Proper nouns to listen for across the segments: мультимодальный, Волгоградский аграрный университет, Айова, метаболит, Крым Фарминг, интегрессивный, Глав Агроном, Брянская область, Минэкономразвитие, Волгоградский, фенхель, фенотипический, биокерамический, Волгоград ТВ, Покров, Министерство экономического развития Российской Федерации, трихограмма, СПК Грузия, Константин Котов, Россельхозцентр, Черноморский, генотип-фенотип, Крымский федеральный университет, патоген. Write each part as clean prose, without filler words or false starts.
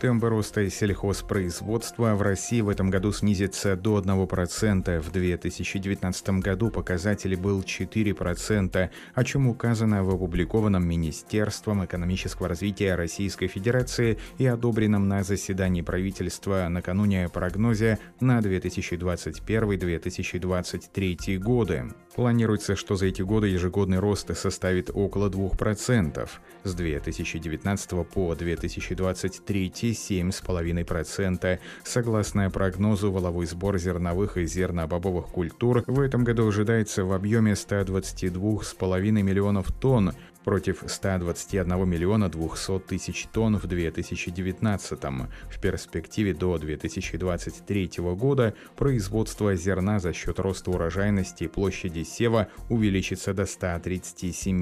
Темпы роста сельхозпроизводства в России в этом году снизится до 1%. В 2019 году показатель был 4%, о чем указано в опубликованном Министерством экономического развития Российской Федерации и одобренном на заседании правительства накануне прогнозе на 2021-2023 годы. Планируется, что за эти годы ежегодный рост составит около 2%. С 2019 по 2023 7,5%. Согласно прогнозу, валовой сбор зерновых и зернобобовых культур в этом году ожидается в объеме 122,5 миллионов тонн против 121 миллиона 200 тысяч тонн в 2019. В перспективе до 2023 года производство зерна за счет роста урожайности и площади сева увеличится до 137,5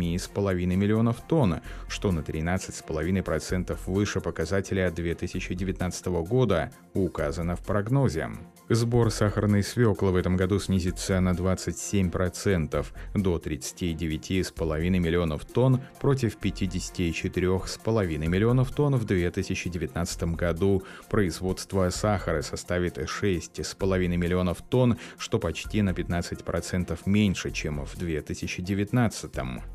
миллионов тонн, что на 13,5% выше показателя 2019 года, указано в прогнозе. Сбор сахарной свеклы в этом году снизится на 27% до 39,5 миллионов тонн против 54,5 миллионов тонн в 2019 году. Производство сахара составит 6,5 миллионов тонн, что почти на 15% меньше, чем в 2019.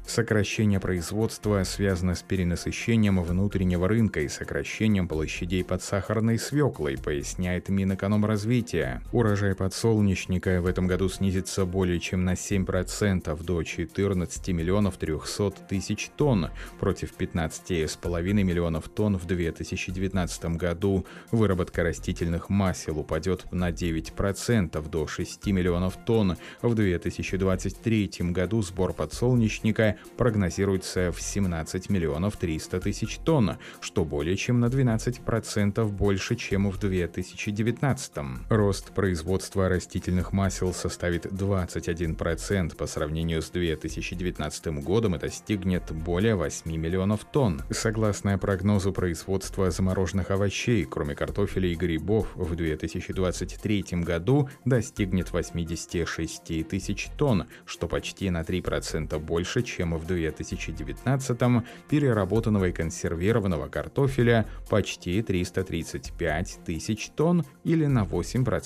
Сокращение производства связано с перенасыщением внутреннего рынка и сокращением площадей под сахарной свеклой, поясняет Минэкономразвитие. Урожай подсолнечника в этом году снизится более чем на 7% до 14 миллионов 300 тысяч тонн против 15,5 миллионов тонн в 2019 году. Выработка растительных масел упадет на 9% до 6 миллионов тонн. В 2023 году сбор подсолнечника прогнозируется в 17 миллионов 300 тысяч тонн, что более чем на 12% больше, чем в 2019. Рост производства растительных масел составит 21% по сравнению с 2019 годом и достигнет более 8 миллионов тонн. Согласно прогнозу производства замороженных овощей, кроме картофеля и грибов, в 2023 году достигнет 86 тысяч тонн, что почти на 3% больше, чем в 2019, переработанного и консервированного картофеля почти 335 тысяч тонн или на 8%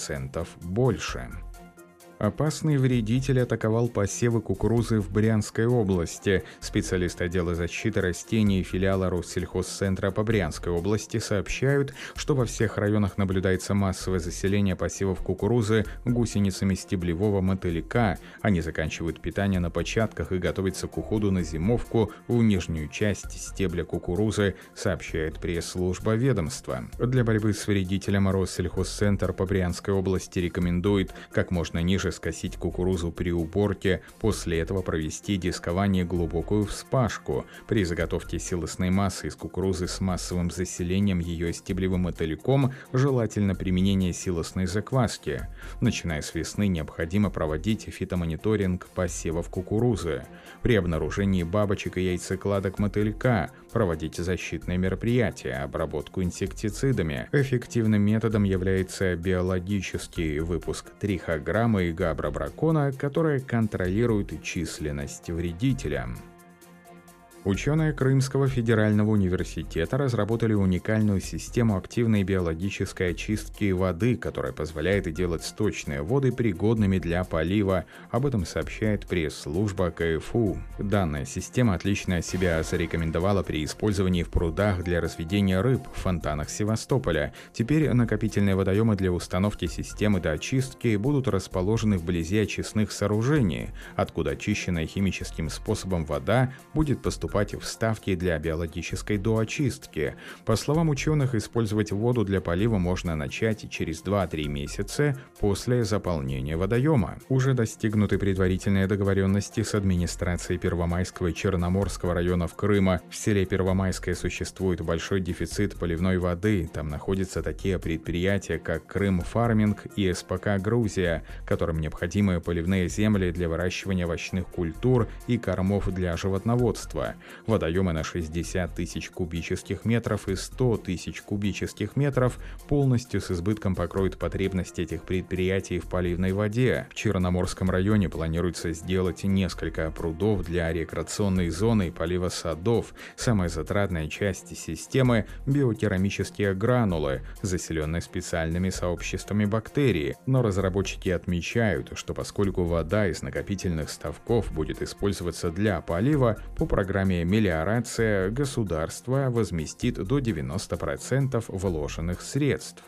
больше. Опасный вредитель атаковал посевы кукурузы в Брянской области. Специалисты отдела защиты растений филиала Россельхозцентра по Брянской области сообщают, что во всех районах наблюдается массовое заселение посевов кукурузы гусеницами стеблевого мотылека. Они заканчивают питание на початках и готовятся к уходу на зимовку в нижнюю часть стебля кукурузы, сообщает пресс-служба ведомства. Для борьбы с вредителем Россельхозцентр по Брянской области рекомендует как можно ниже скосить кукурузу при уборке, после этого провести дискование глубокую вспашку. При заготовке силосной массы из кукурузы с массовым заселением ее стеблевым мотыльком желательно применение силосной закваски. Начиная с весны необходимо проводить фитомониторинг посевов кукурузы. При обнаружении бабочек и яйцекладок мотылька проводить защитные мероприятия, обработку инсектицидами. Эффективным методом является биологический выпуск трихограммы и габробракона, которые контролируют численность вредителя. Ученые Крымского федерального университета разработали уникальную систему активной биологической очистки воды, которая позволяет делать сточные воды пригодными для полива. Об этом сообщает пресс-служба КФУ. Данная система отлично себя зарекомендовала при использовании в прудах для разведения рыб, в фонтанах Севастополя. Теперь накопительные водоемы для установки системы доочистки будут расположены вблизи очистных сооружений, откуда очищенная химическим способом вода будет поступать в ставки для биологической доочистки. По словам ученых, использовать воду для полива можно начать через 2-3 месяца после заполнения водоема. Уже достигнуты предварительные договоренности с администрацией Первомайского и Черноморского районов Крыма. В селе Первомайское существует большой дефицит поливной воды. Там находятся такие предприятия, как Крым Фарминг и СПК Грузия, которым необходимы поливные земли для выращивания овощных культур и кормов для животноводства. водоемы на 60 тысяч кубических метров и 100 тысяч кубических метров полностью с избытком покроют потребность этих предприятий в поливной воде. В Черноморском районе планируется сделать несколько прудов для рекреационной зоны и полива садов. Самая затратная часть системы – биокерамические гранулы, заселенные специальными сообществами бактерий. Но разработчики отмечают, что поскольку вода из накопительных ставков будет использоваться для полива, по программе «Мелиорация» государство возместит до 90% вложенных средств.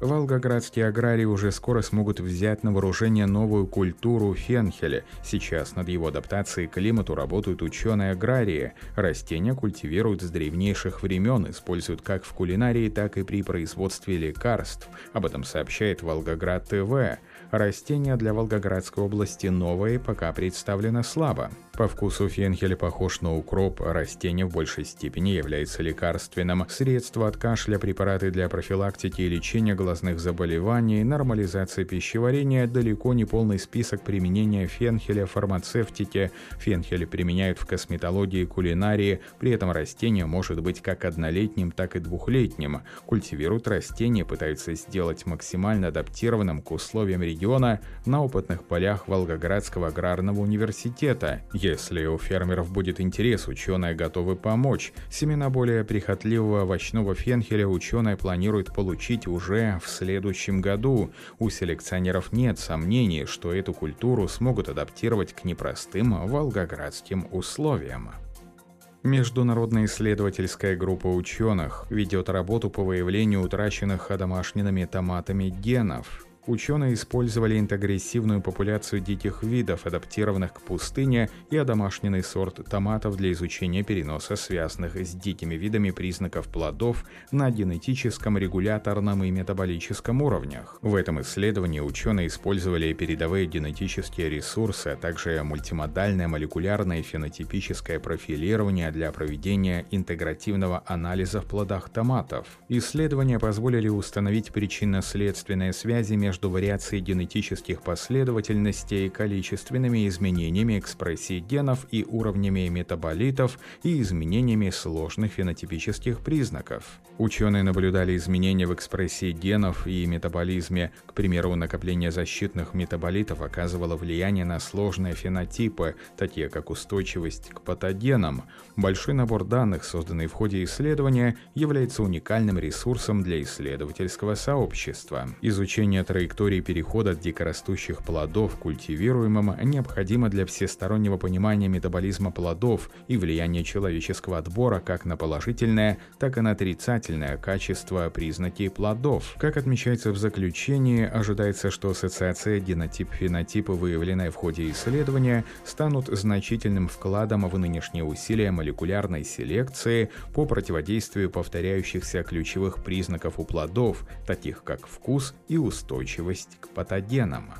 Волгоградские аграрии уже скоро смогут взять на вооружение новую культуру фенхеля. Сейчас над его адаптацией к климату работают ученые-аграрии. Растения культивируют с древнейших времен, используют как в кулинарии, так и при производстве лекарств. Об этом сообщает Волгоград ТВ. Растение для Волгоградской области новое, пока представлено слабо. По вкусу фенхель похож на укроп, растение в большей степени является лекарственным. Средства от кашля, препараты для профилактики и лечения глазных заболеваний, нормализации пищеварения — далеко не полный список применения фенхеля в фармацевтике. Фенхель применяют в косметологии и кулинарии, при этом растение может быть как однолетним, так и двухлетним. Культивируют растение, пытаются сделать максимально адаптированным к условиям региона на опытных полях Волгоградского аграрного университета. Если у фермеров будет интерес, ученые готовы помочь. Семена более прихотливого овощного фенхеля ученые планируют получить уже в следующем году. У селекционеров нет сомнений, что эту культуру смогут адаптировать к непростым волгоградским условиям. Международная исследовательская группа ученых ведет работу по выявлению утраченных одомашненными томатами генов. Ученые использовали интегрессивную популяцию диких видов, адаптированных к пустыне, и одомашненный сорт томатов для изучения переноса связанных с дикими видами признаков плодов на генетическом, регуляторном и метаболическом уровнях. В этом исследовании ученые использовали передовые генетические ресурсы, а также мультимодальное, молекулярное и фенотипическое профилирование для проведения интегративного анализа в плодах томатов. Исследования позволили установить причинно-следственные связи между вариацией генетических последовательностей, количественными изменениями экспрессии генов и уровнями метаболитов и изменениями сложных фенотипических признаков. Ученые наблюдали изменения в экспрессии генов и метаболизме. К примеру, накопление защитных метаболитов оказывало влияние на сложные фенотипы, такие как устойчивость к патогенам. Большой набор данных, созданный в ходе исследования, является уникальным ресурсом для исследовательского сообщества. Изучение траектории перехода от дикорастущих плодов к культивируемым необходимо для всестороннего понимания метаболизма плодов и влияния человеческого отбора как на положительное, так и на отрицательное качество признаки плодов. Как отмечается в заключении, ожидается, что ассоциация генотип-фенотипа, выявленная в ходе исследования, станут значительным вкладом в нынешние усилия молекулярной селекции по противодействию повторяющихся ключевых признаков у плодов, таких как вкус и устойчивость к патогенам.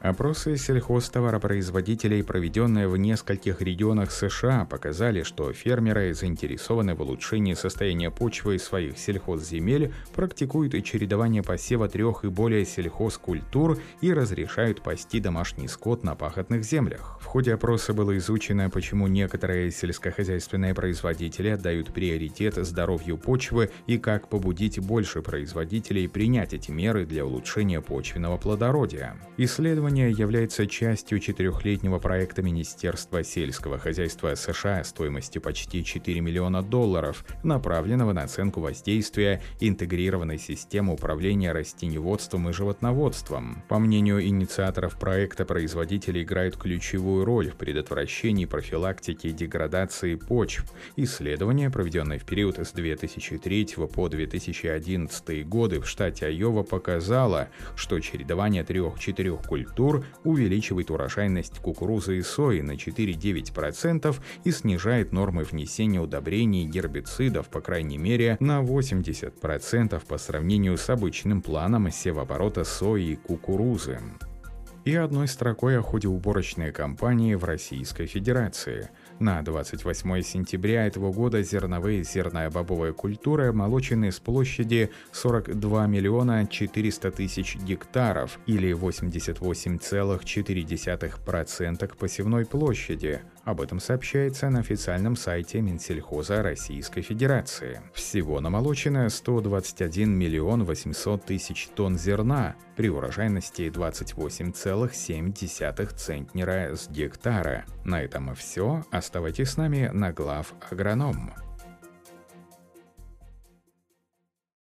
Опросы сельхозтоваропроизводителей, проведенные в нескольких регионах США, показали, что фермеры заинтересованы в улучшении состояния почвы и своих сельхозземель, практикуют и чередование посева 3 и более сельхозкультур и разрешают пасти домашний скот на пахотных землях. В ходе опроса было изучено, почему некоторые сельскохозяйственные производители отдают приоритет здоровью почвы и как побудить больше производителей принять эти меры для улучшения почвенного плодородия. Исследование является частью 4-летнего проекта Министерства сельского хозяйства США стоимостью почти $4 миллиона, направленного на оценку воздействия интегрированной системы управления растениеводством и животноводством. По мнению инициаторов проекта, производители играют ключевую роль в предотвращении, профилактике и деградации почв. Исследование, проведенное в период с 2003 по 2011 годы в штате Айова, показало, что чередование 3-4 культур увеличивает урожайность кукурузы и сои на 4-9% и снижает нормы внесения удобрений и гербицидов, по крайней мере, на 80% по сравнению с обычным планом севооборота сои и кукурузы. И одной строкой о ходе уборочной кампании в Российской Федерации. На 28 сентября этого года зерновые и зерно-бобовые культуры молочены с площади 42 миллиона 400 тысяч гектаров или 88,4% к посевной площади. Об этом сообщается на официальном сайте Минсельхоза Российской Федерации. Всего намолочено 121 миллион 800 тысяч тонн зерна при урожайности 28,7 центнера с гектара. На этом все. Оставайтесь с нами на Глав Агроном.